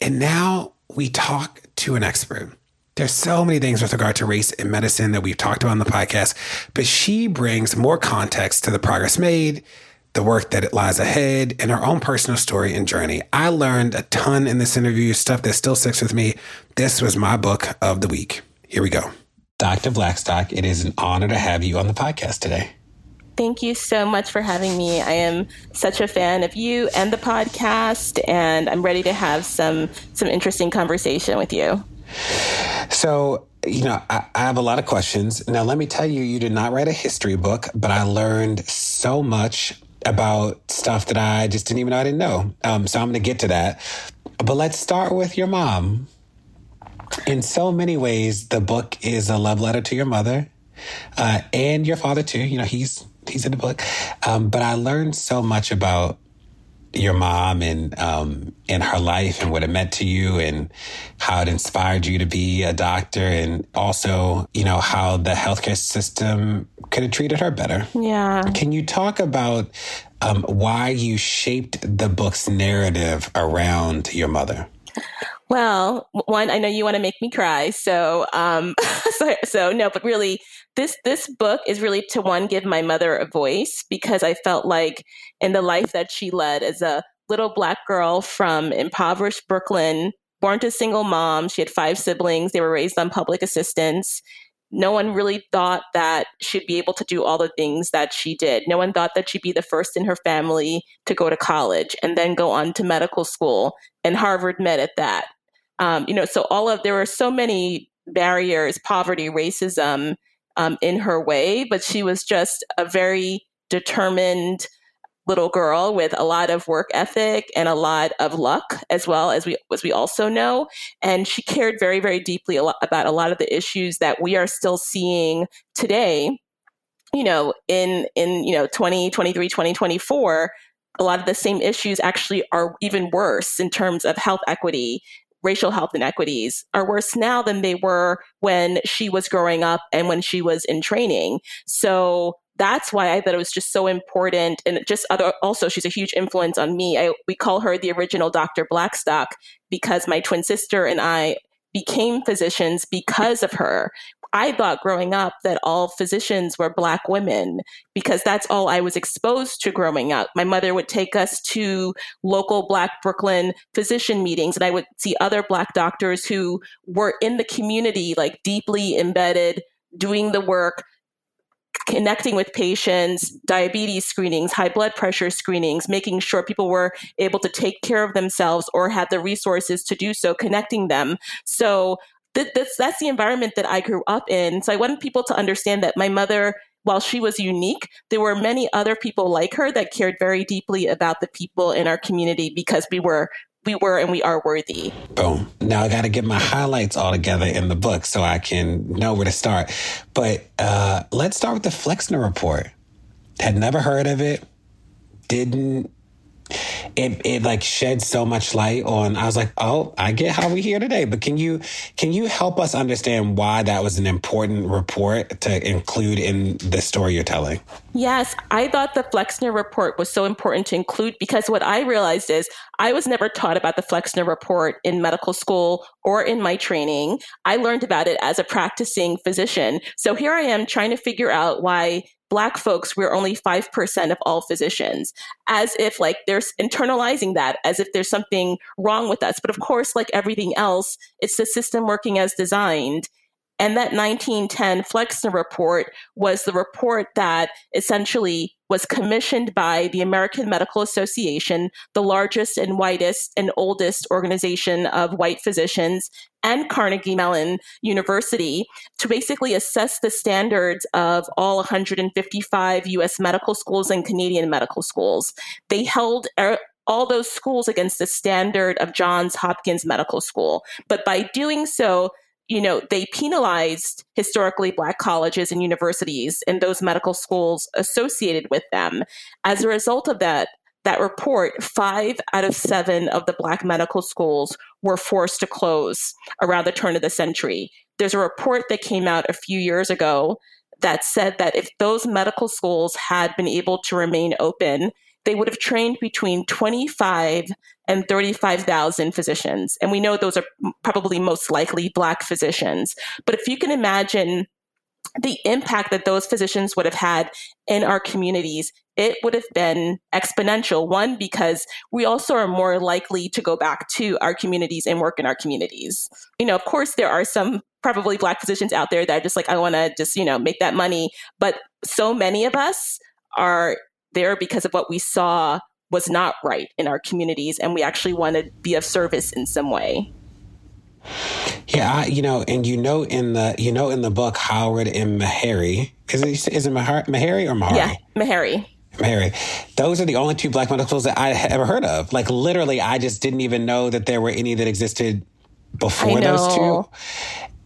and now we talk to an expert. There's so many things with regard to race in medicine that we've talked about on the podcast, but she brings more context to the progress made, the work that it lies ahead, and her own personal story and journey. I learned a ton in this interview, stuff that still sticks with me. This was my book of the week. Here we go. Dr. Blackstock, it is an honor to have you on the podcast today. Thank you so much for having me. I am such a fan of you and the podcast, and I'm ready to have some interesting conversation with you. So, I have a lot of questions. Now, let me tell you, you did not write a history book, but I learned so much about stuff that I just didn't even know I didn't know. So I'm going to get to that. But let's start with your mom. In so many ways, the book is a love letter to your mother and your father, too. He's in the book. But I learned so much about your mom and her life and what it meant to you and how it inspired you to be a doctor, and also, you know, how the healthcare system could have treated her better. Yeah. Can you talk about why you shaped the book's narrative around your mother? Well, one, I know you want to make me cry, so no, but really, this book is really to, one, give my mother a voice, because I felt like in the life that she led as a little Black girl from impoverished Brooklyn, born to a single mom, she had 5 siblings, they were raised on public assistance. No one really thought that she'd be able to do all the things that she did. No one thought that she'd be the first in her family to go to college and then go on to medical school, and Harvard Med at that. So there were so many barriers, poverty, racism in her way, but she was just a very determined little girl with a lot of work ethic and a lot of luck as well, as we also know. And she cared very, very deeply about a lot of the issues that we are still seeing today, in 2023, 2024, a lot of the same issues actually are even worse in terms of health equity. Racial health inequities are worse now than they were when she was growing up and when she was in training. So that's why I thought it was just so important. And also, she's a huge influence on me. We call her the original Dr. Blackstock, because my twin sister and I became physicians because of her. I thought growing up that all physicians were Black women, because that's all I was exposed to growing up. My mother would take us to local Black Brooklyn physician meetings, and I would see other Black doctors who were in the community, like deeply embedded, doing the work, connecting with patients, diabetes screenings, high blood pressure screenings, making sure people were able to take care of themselves or had the resources to do so, connecting them. So that's the environment that I grew up in. So I wanted people to understand that my mother, while she was unique, there were many other people like her that cared very deeply about the people in our community, because we were and we are worthy. Boom. Now I got to get my highlights all together in the book so I can know where to start. But let's start with the Flexner Report. Had never heard of it. Didn't. It like shed so much light on. I was like, oh, I get how we're here today. But can you help us understand why that was an important report to include in the story you're telling? Yes, I thought the Flexner Report was so important to include, because what I realized is I was never taught about the Flexner Report in medical school or in my training. I learned about it as a practicing physician. So here I am trying to figure out why Black folks, we're only 5% of all physicians, as if like they're internalizing that, as if there's something wrong with us. But of course, like everything else, it's the system working as designed. And that 1910 Flexner Report was the report that essentially was commissioned by the American Medical Association, the largest and widest and oldest organization of white physicians, and Carnegie Mellon University, to basically assess the standards of all 155 U.S. medical schools and Canadian medical schools. They held all those schools against the standard of Johns Hopkins Medical School. But by doing so, they penalized historically Black colleges and universities and those medical schools associated with them. As a result of that report, 5 out of 7 of the Black medical schools were forced to close around the turn of the century. There's a report that came out a few years ago that said that if those medical schools had been able to remain open, they would have trained between 25 and 35,000 physicians. And we know those are probably most likely Black physicians. But if you can imagine the impact that those physicians would have had in our communities, it would have been exponential. One, because we also are more likely to go back to our communities and work in our communities. Of course, there are some probably Black physicians out there that are just like, I want to just, make that money. But so many of us are there because of what we saw was not right in our communities, and we actually want to be of service in some way. Yeah, in the book, Howard and Meharry, is it Meharry or Meharry? Yeah, Meharry. Meharry. Those are the only 2 Black medical schools that I ever heard of. Like literally, I just didn't even know that there were any that existed before those 2.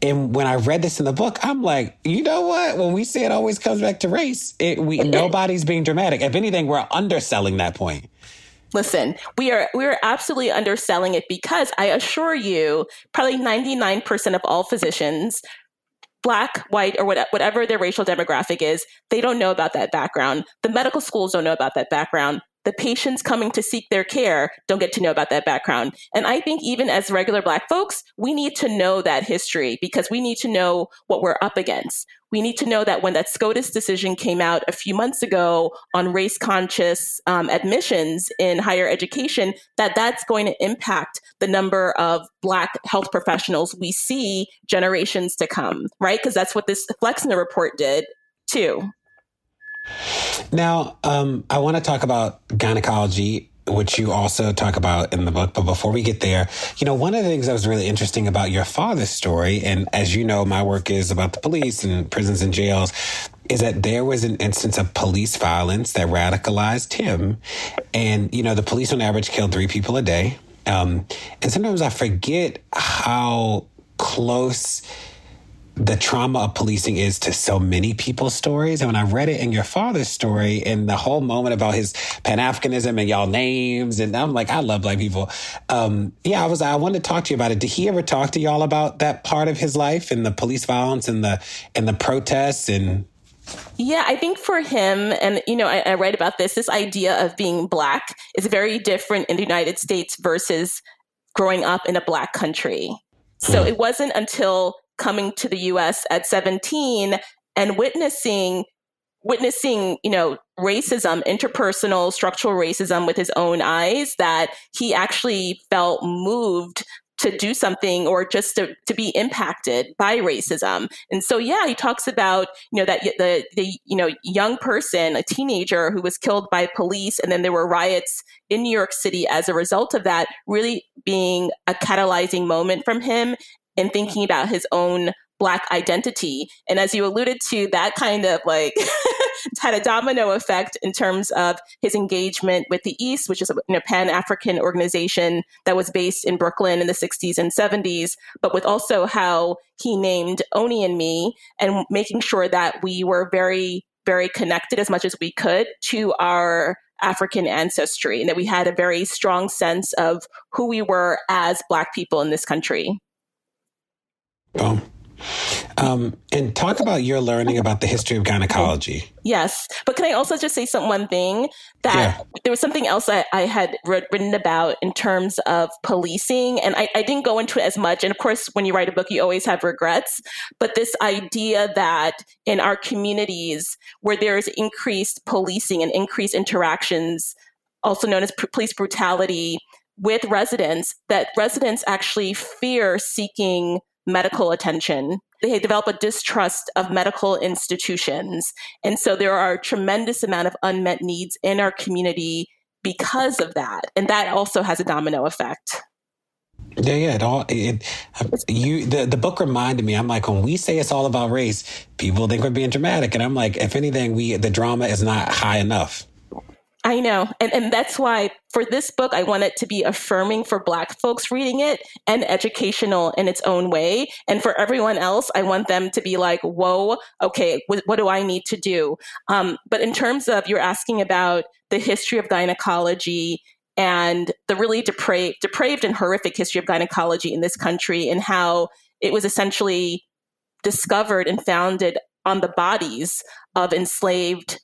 And when I read this in the book, I'm like, you know what? When we say it always comes back to race, nobody's being dramatic. If anything, we're underselling that point. Listen, we are absolutely underselling it, because I assure you, probably 99% of all physicians, Black, white, or whatever their racial demographic is, they don't know about that background. The medical schools don't know about that background. The patients coming to seek their care don't get to know about that background. And I think even as regular Black folks, we need to know that history, because we need to know what we're up against. We need to know that when that SCOTUS decision came out a few months ago on race-conscious admissions in higher education, that's going to impact the number of Black health professionals we see generations to come, right? Because that's what this Flexner report did too. Now, I want to talk about gynecology, which you also talk about in the book. But before we get there, you know, one of the things that was really interesting about your father's story, and as you know, my work is about the police and prisons and jails, is that there was an instance of police violence that radicalized him. And, you know, the police on average killed 3 people a day. And sometimes I forget how close the trauma of policing is to so many people's stories. And when I read it in your father's story and the whole moment about his Pan-Africanism and y'all names, and I'm like, I love Black people. I wanted to talk to you about it. Did he ever talk to y'all about that part of his life and the police violence and the protests and... Yeah, I think for him, and, you know, I write about this idea of being Black is very different in the United States versus growing up in a Black country. So It wasn't until coming to the U.S. at 17 and witnessing, you know, racism, interpersonal, structural racism with his own eyes, that he actually felt moved to do something, or just to be impacted by racism. And so, yeah, he talks about, you know, that the you know, young person, a teenager who was killed by police, and then there were riots in New York City as a result of that, really being a catalyzing moment from him and thinking about his own Black identity. And as you alluded to, that kind of like had a domino effect in terms of his engagement with the East, which is a, you know, Pan-African organization that was based in Brooklyn in the 60s and 70s, but with also how he named Oni and me, and making sure that we were very, very connected as much as we could to our African ancestry, and that we had a very strong sense of who we were as Black people in this country. Boom. And talk about your learning about the history of gynecology. Yes. But can I also just say one thing? That There was something else that I had written about in terms of policing. And I didn't go into it as much. And of course, when you write a book, you always have regrets. But this idea that in our communities where there's increased policing and increased interactions, also known as police brutality, with residents, that residents actually fear seeking medical attention. They develop a distrust of medical institutions. And so there are a tremendous amount of unmet needs in our community because of that. And that also has a domino effect. Yeah. The book reminded me, I'm like, when we say it's all about race, people think we're being dramatic. And I'm like, if anything, the drama is not high enough. I know. And that's why for this book, I want it to be affirming for Black folks reading it and educational in its own way. And for everyone else, I want them to be like, whoa, okay, what do I need to do? But in terms of, you're asking about the history of gynecology and the really depraved and horrific history of gynecology in this country, and how it was essentially discovered and founded on the bodies of enslaved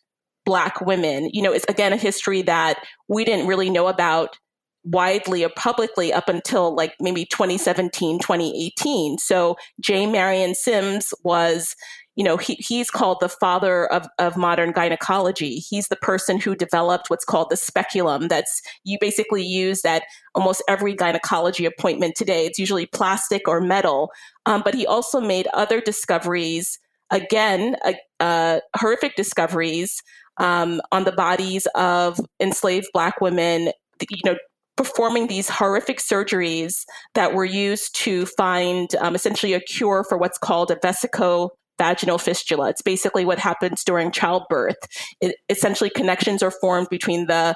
Black women. You know, it's again a history that we didn't really know about widely or publicly up until like maybe 2017, 2018. So J. Marion Sims was, you know, he's called the father of modern gynecology. He's the person who developed what's called the speculum. That's, you basically use that almost every gynecology appointment today. It's usually plastic or metal. But he also made other discoveries, again, horrific discoveries, on the bodies of enslaved Black women, you know, performing these horrific surgeries that were used to find essentially a cure for what's called a vesicovaginal fistula. It's basically what happens during childbirth. Essentially, connections are formed between the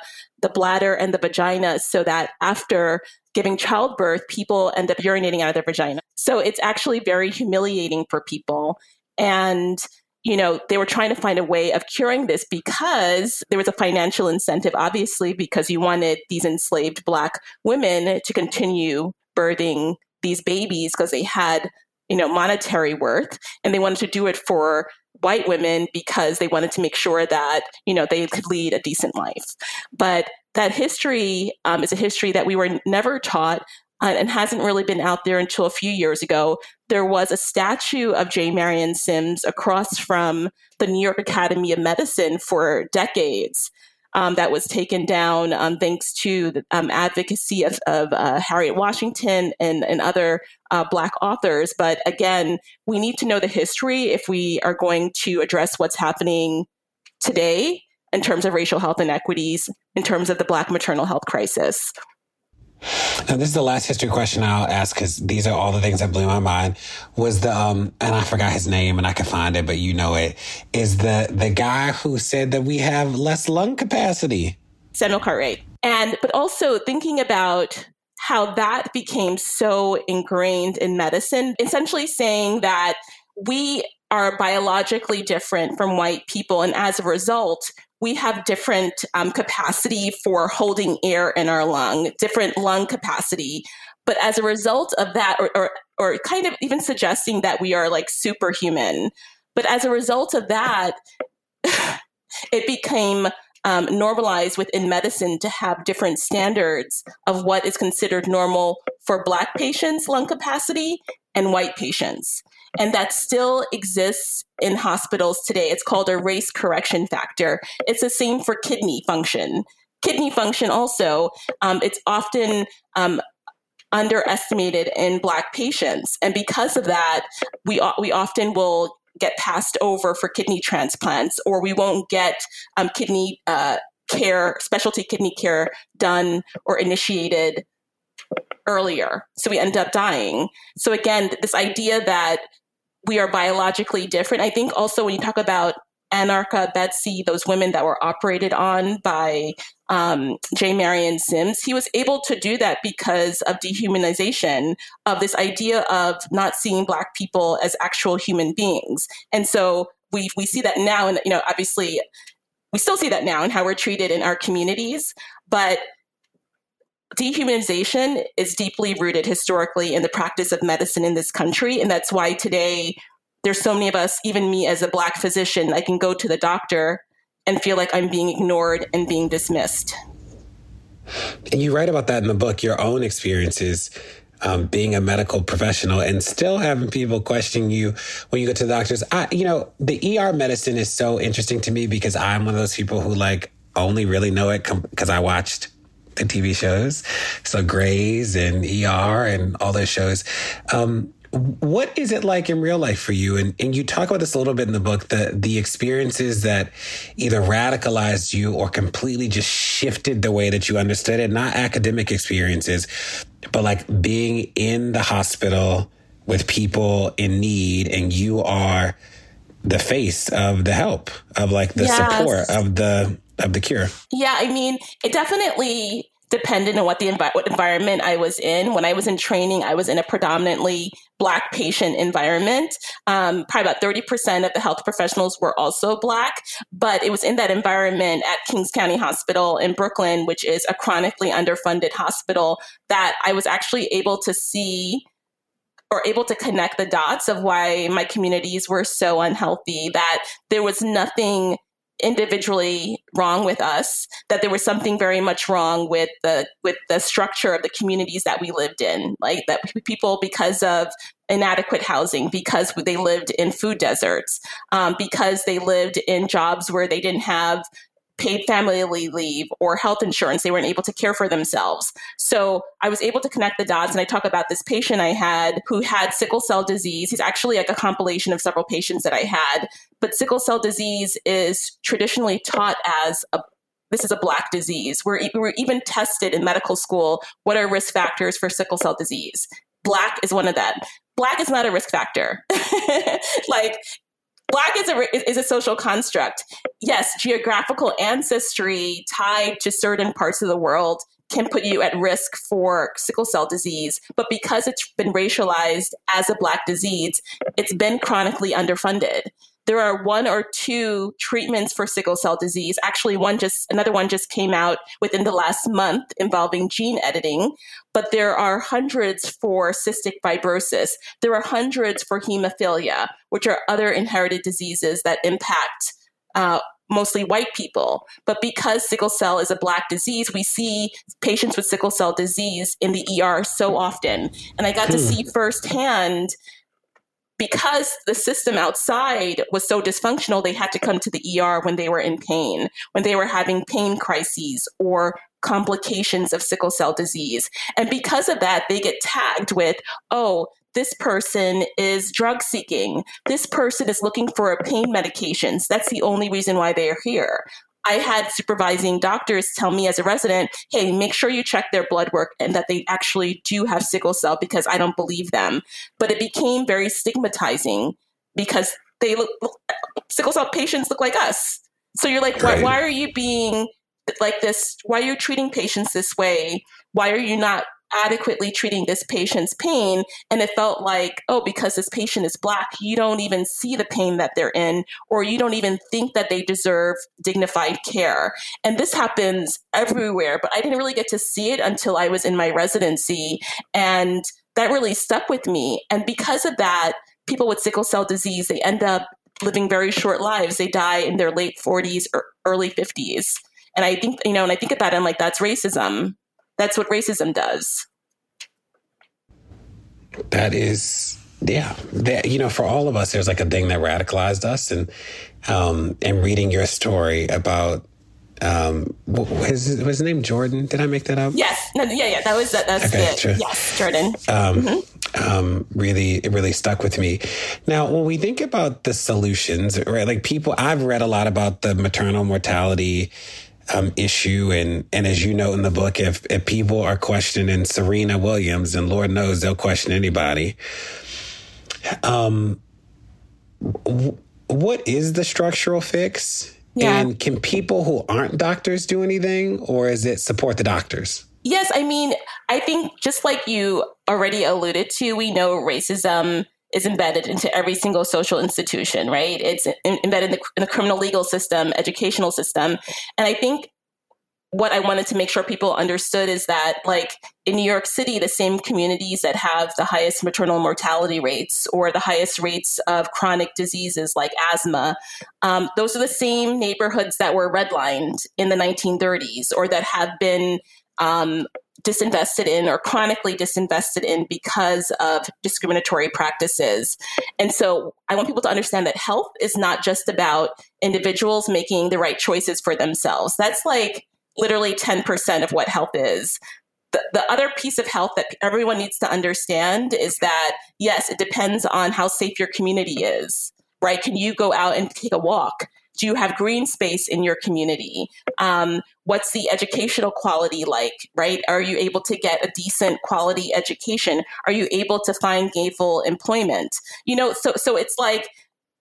bladder and the vagina, so that after giving childbirth, people end up urinating out of their vagina. So it's actually very humiliating for people. And you know, they were trying to find a way of curing this because there was a financial incentive, obviously, because you wanted these enslaved Black women to continue birthing these babies because they had, you know, monetary worth. And they wanted to do it for white women because they wanted to make sure that, you know, they could lead a decent life. But that history is a history that we were never taught and hasn't really been out there until a few years ago. There was a statue of J. Marion Sims across from the New York Academy of Medicine for decades that was taken down thanks to the advocacy of Harriet Washington and other Black authors. But again, we need to know the history if we are going to address what's happening today in terms of racial health inequities, in terms of the Black maternal health crisis. Now, this is the last history question I'll ask because these are all the things that blew my mind. Was the and I forgot his name and I can find it, but you know it is the guy who said that we have less lung capacity, Samuel Cartwright. And but also thinking about how that became so ingrained in medicine, essentially saying that we are biologically different from white people, and as a result, we have different capacity for holding air in our lung, different lung capacity. But as a result of that, or kind of even suggesting that we are like superhuman, but as a result of that, it became normalized within medicine to have different standards of what is considered normal for Black patients' lung capacity and white patients. And that still exists in hospitals today. It's called a race correction factor. It's the same for kidney function. Kidney function also, it's often underestimated in Black patients. And because of that, we often will get passed over for kidney transplants, or we won't get kidney care, specialty kidney care done or initiated earlier. So we end up dying. So again, this idea that we are biologically different. I think also when you talk about Anarcha, Betsy, those women that were operated on by J. Marion Sims, he was able to do that because of dehumanization, of this idea of not seeing Black people as actual human beings. And so we see that now, and you know, obviously we still see that now in how we're treated in our communities, but dehumanization is deeply rooted historically in the practice of medicine in this country. And that's why today there's so many of us, even me as a Black physician, I can go to the doctor and feel like I'm being ignored and being dismissed. And you write about that in the book, your own experiences being a medical professional and still having people questioning you when you go to the doctors. You know, the ER medicine is so interesting to me because I'm one of those people who like only really know it because I watched the TV shows, so Grey's and ER and all those shows. What is it like in real life for you? And you talk about this a little bit in the book, the experiences that either radicalized you or completely just shifted the way that you understood it, not academic experiences, but like being in the hospital with people in need and you are the face of the help, of like the support of the cure. Yeah, I mean, it definitely depended on what environment I was in. When I was in training, I was in a predominantly Black patient environment. Probably about 30% of the health professionals were also Black, but it was in that environment at Kings County Hospital in Brooklyn, which is a chronically underfunded hospital, that I was actually able to see or able to connect the dots of why my communities were so unhealthy, that there was nothing individually wrong with us, that there was something very much wrong with the structure of the communities that we lived in, like that people, because of inadequate housing, because they lived in food deserts, because they lived in jobs where they didn't have paid family leave or health insurance, they weren't able to care for themselves. So I was able to connect the dots. And I talk about this patient I had who had sickle cell disease. He's actually like a compilation of several patients that I had, but sickle cell disease is traditionally taught as this is a Black disease. We're even tested in medical school. What are risk factors for sickle cell disease? Black is one of them. Black is not a risk factor. Like, Black is a social construct. Yes, geographical ancestry tied to certain parts of the world can put you at risk for sickle cell disease, but because it's been racialized as a Black disease, it's been chronically underfunded. there are one or two treatments for sickle cell disease. Actually, another one just came out within the last month involving gene editing, but there are hundreds for cystic fibrosis. There are hundreds for hemophilia, which are other inherited diseases that impact mostly white people. But because sickle cell is a Black disease, we see patients with sickle cell disease in the ER so often. And I got to see firsthand, because the system outside was so dysfunctional, they had to come to the ER when they were in pain, when they were having pain crises or complications of sickle cell disease. And because of that, they get tagged with, oh, this person is drug seeking. This person is looking for pain medications. That's the only reason why they are here. I had supervising doctors tell me as a resident, hey, make sure you check their blood work and that they actually do have sickle cell, because I don't believe them. But it became very stigmatizing because they look sickle cell patients look like us. So you're like, right. Why are you being like this? Why are you treating patients this way? Why are you not adequately treating this patient's pain? And it felt like, oh, because this patient is Black, you don't even see the pain that they're in, or you don't even think that they deserve dignified care. And this happens everywhere, but I didn't really get to see it until I was in my residency. And that really stuck with me. And because of that, people with sickle cell disease, they end up living very short lives. They die in their late 40s or early 50s. And I think, and I think about it, I'm like, that's racism. That's what racism does. That is, yeah. That, for all of us, there's like a thing that radicalized us. And reading your story about, was his name Jordan? Did I make that up? Yes. No, yeah. That's okay, it. True. Yes, Jordan. Really, it really stuck with me. Now, when we think about the solutions, right? Like I've read a lot about the maternal mortality issue. And as you note in the book, if people are questioning Serena Williams, and Lord knows they'll question anybody, what is the structural fix? Yeah. And can people who aren't doctors do anything, or is it support the doctors? Yes. I mean, I think just like you already alluded to, we know racism is embedded into every single social institution, right? It's embedded in the criminal legal system, educational system. And I think what I wanted to make sure people understood is that, like in New York City, the same communities that have the highest maternal mortality rates or the highest rates of chronic diseases like asthma, those are the same neighborhoods that were redlined in the 1930s or that have been disinvested in or chronically disinvested in because of discriminatory practices. And so I want people to understand that health is not just about individuals making the right choices for themselves. That's like literally 10% of what health is. The other piece of health that everyone needs to understand is that, yes, it depends on how safe your community is, right? Can you go out and take a walk? Do you have green space in your community? What's the educational quality like, right? Are you able to get a decent quality education? Are you able to find gainful employment? So it's like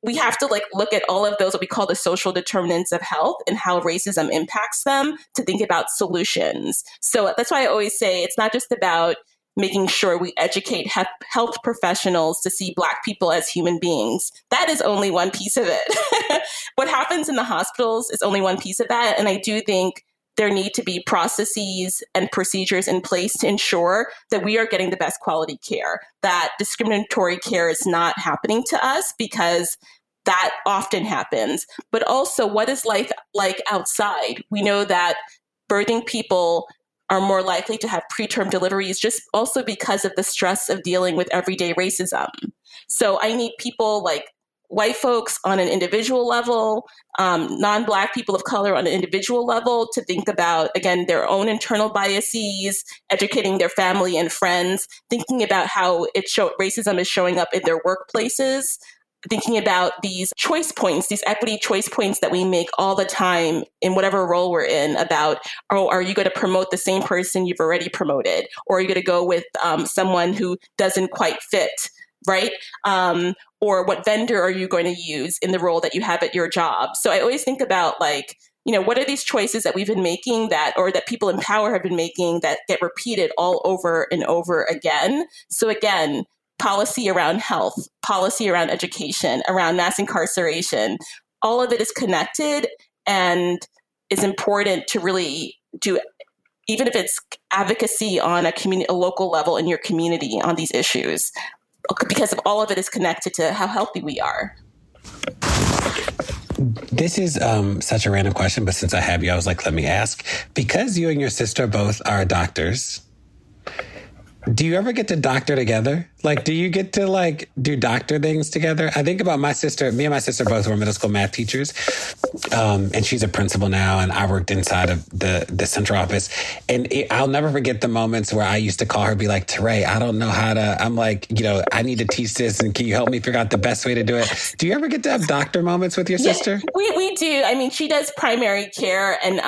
we have to like look at all of those, what we call the social determinants of health and how racism impacts them to think about solutions. So that's why I always say it's not just about making sure we educate health professionals to see Black people as human beings. That is only one piece of it. What happens in the hospitals is only one piece of that. And I do think there need to be processes and procedures in place to ensure that we are getting the best quality care, that discriminatory care is not happening to us, because that often happens. But also, what is life like outside? We know that birthing people are more likely to have preterm deliveries just also because of the stress of dealing with everyday racism. So I need people like white folks on an individual level, non-Black people of color on an individual level to think about, again, their own internal biases, educating their family and friends, thinking about how racism is showing up in their workplaces, thinking about these choice points, these equity choice points that we make all the time in whatever role we're in about, oh, are you going to promote the same person you've already promoted? Or are you going to go with someone who doesn't quite fit, right? Or what vendor are you going to use in the role that you have at your job? So I always think about like, what are these choices that we've been making that people in power have been making that get repeated all over and over again? So again, policy around health, policy around education, around mass incarceration, all of it is connected and is important to really do, even if it's advocacy on a local level in your community on these issues, because all of it is connected to how healthy we are. This is such a random question, but since I have you, I was like, let me ask. Because you and your sister both are doctors, do you ever get to doctor together? Like, do you get to like do doctor things together? I think about my sister. Me and my sister both were middle school math teachers. And she's a principal now. And I worked inside of the central office. And I'll never forget the moments where I used to call her, be like, "Teray, I don't know how to, I'm like, you know, I need to teach this. And can you help me figure out the best way to do it?" Do you ever get to have doctor moments with your sister? We do. I mean, she does primary care and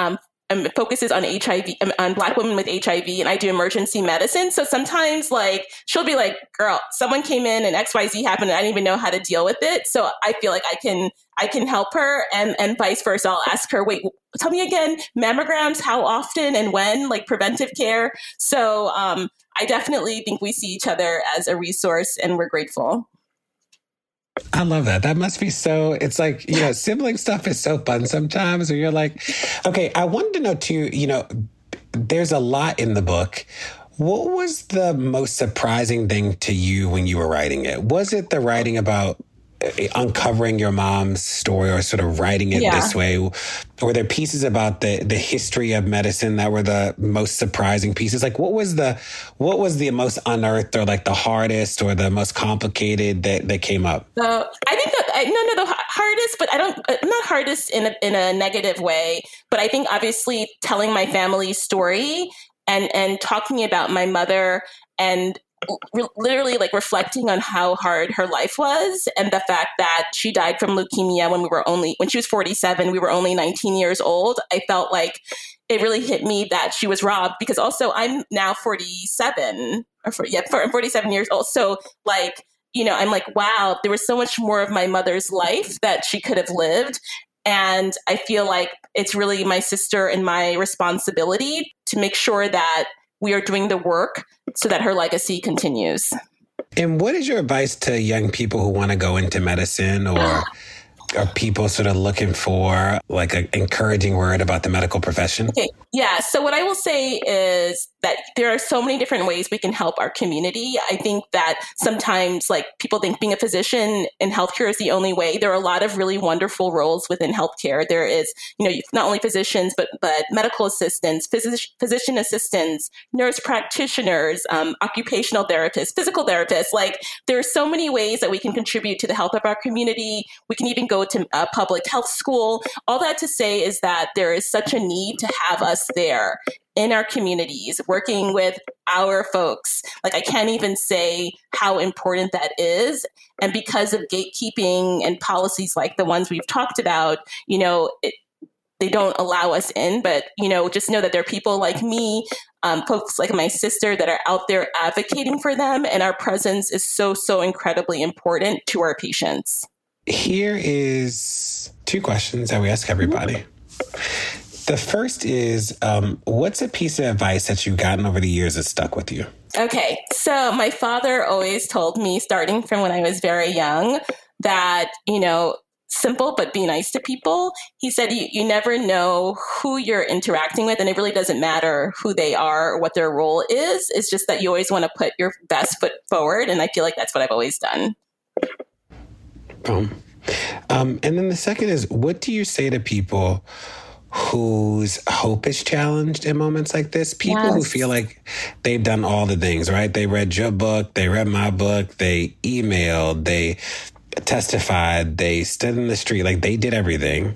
focuses on HIV, on Black women with HIV, and I do emergency medicine. So sometimes, like, she'll be like, "Girl, someone came in and XYZ happened, and I didn't even know how to deal with it." So I feel like I can help her, and vice versa. I'll ask her, "Wait, tell me again, mammograms, how often and when, like preventive care." So I definitely think we see each other as a resource, and we're grateful. I love that. That must be so, it's like, you know, sibling stuff is so fun sometimes where you're like, okay, I wanted to know too, you know, there's a lot in the book. What was the most surprising thing to you when you were writing it? Was it the writing about uncovering your mom's story or sort of writing it this way? Were there pieces about the history of medicine that were the most surprising pieces? Like what was the most unearthed or like the hardest or the most complicated that came up? So I think the hardest, but not hardest in a negative way, but I think obviously telling my family's story and talking about my mother and literally like reflecting on how hard her life was and the fact that she died from leukemia when she was 47, we were only 19 years old. I felt like it really hit me that she was robbed because also I'm now 47 I'm 47 years old. So like, you know, I'm like, wow, there was so much more of my mother's life that she could have lived. And I feel like it's really my sister and my responsibility to make sure that we are doing the work so that her legacy continues. And what is your advice to young people who want to go into medicine or people sort of looking for like an encouraging word about the medical profession? Okay. Yeah. So what I will say is that there are so many different ways we can help our community. I think that sometimes like people think being a physician in healthcare is the only way. There are a lot of really wonderful roles within healthcare. There is, you know, not only physicians, but medical assistants, physician assistants, nurse practitioners, occupational therapists, physical therapists. Like there are so many ways that we can contribute to the health of our community. We can even go to a public health school. All that to say is that there is such a need to have us there in our communities, working with our folks. Like I can't even say how important that is. And because of gatekeeping and policies like the ones we've talked about, you know, they don't allow us in, but, you know, just know that there are people like me, folks like my sister that are out there advocating for them. And our presence is so, so incredibly important to our patients. Here is two questions that we ask everybody. The first is, what's a piece of advice that you've gotten over the years that stuck with you? Okay. So my father always told me, starting from when I was very young, that, you know, simple, but be nice to people. He said, you never know who you're interacting with. And it really doesn't matter who they are or what their role is. It's just that you always want to put your best foot forward. And I feel like that's what I've always done. And then the second is, what do you say to people whose hope is challenged in moments like this? People who feel like they've done all the things, right? They read your book, they read my book, they emailed, they testified, they stood in the street, like they did everything.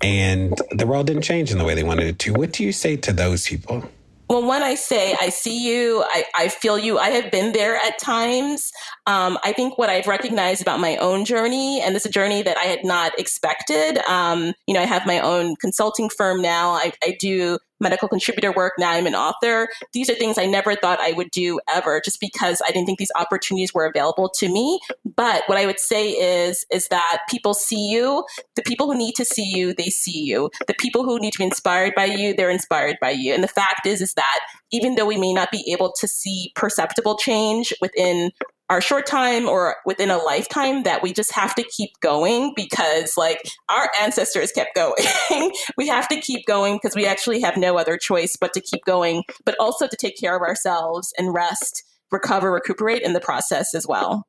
And the world didn't change in the way they wanted it to. What do you say to those people? Well, when I say, I see you, I feel you, I have been there at times. I think what I've recognized about my own journey, and this is a journey that I had not expected. You know, I have my own consulting firm now. I do medical contributor work. Now I'm an author. These are things I never thought I would do ever, just because I didn't think these opportunities were available to me. But what I would say is that people see you. The people who need to see you, they see you. The people who need to be inspired by you, they're inspired by you. And the fact is that even though we may not be able to see perceptible change within our short time or within a lifetime that we just have to keep going because like our ancestors kept going. We have to keep going because we actually have no other choice but to keep going, but also to take care of ourselves and rest, recover, recuperate in the process as well.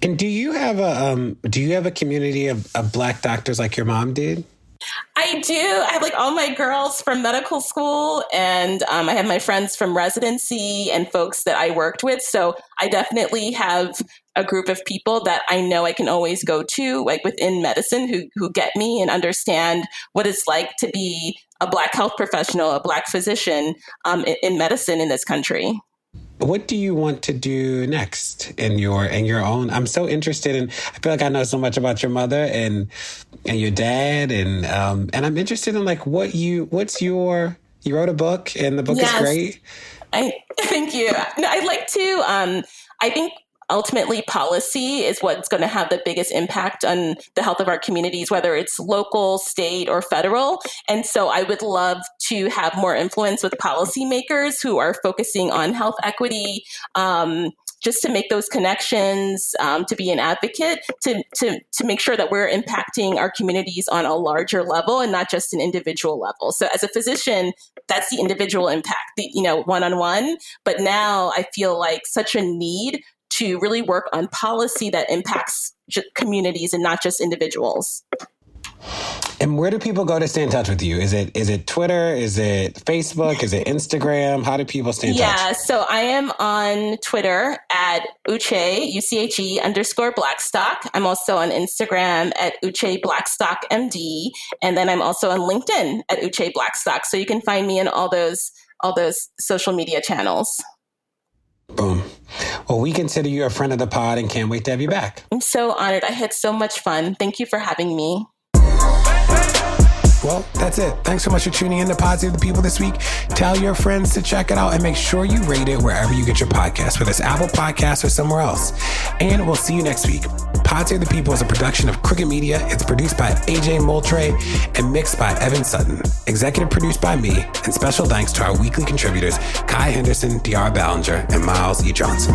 And do you have a community of Black doctors like your mom did? I do. I have like all my girls from medical school and I have my friends from residency and folks that I worked with. So I definitely have a group of people that I know I can always go to, like within medicine, who get me and understand what it's like to be a Black health professional, a Black physician in medicine in this country. What do you want to do next in your own? I'm so interested in. I feel like I know so much about your mother and your dad, and I'm interested in like you wrote a book and the book is great. Thank you. No, I'd like to. I think ultimately policy is what's going to have the biggest impact on the health of our communities, whether it's local, state, or federal. And so I would love to have more influence with policymakers who are focusing on health equity, just to make those connections, to be an advocate, to make sure that we're impacting our communities on a larger level and not just an individual level. So as a physician, that's the individual impact, one-on-one. But now I feel like such a need to really work on policy that impacts communities and not just individuals. And where do people go to stay in touch with you? Is it Twitter? Is it Facebook? Is it Instagram? How do people stay in touch? Yeah, so I am on Twitter at Uche_Blackstock. I'm also on Instagram at Uche Blackstock MD. And then I'm also on LinkedIn at Uche Blackstock. So you can find me in all those social media channels. Boom. Well, we consider you a friend of the pod and can't wait to have you back. I'm so honored. I had so much fun. Thank you for having me. Well, that's it. Thanks so much for tuning in to Pod Save the People this week. Tell your friends to check it out and make sure you rate it wherever you get your podcast, whether it's Apple Podcasts or somewhere else. And we'll see you next week. Pod Save the People is a production of Cricket Media. It's produced by AJ Moultrie and mixed by Evan Sutton. Executive produced by me. And special thanks to our weekly contributors, Kai Henderson, DR Ballinger, and Miles E. Johnson.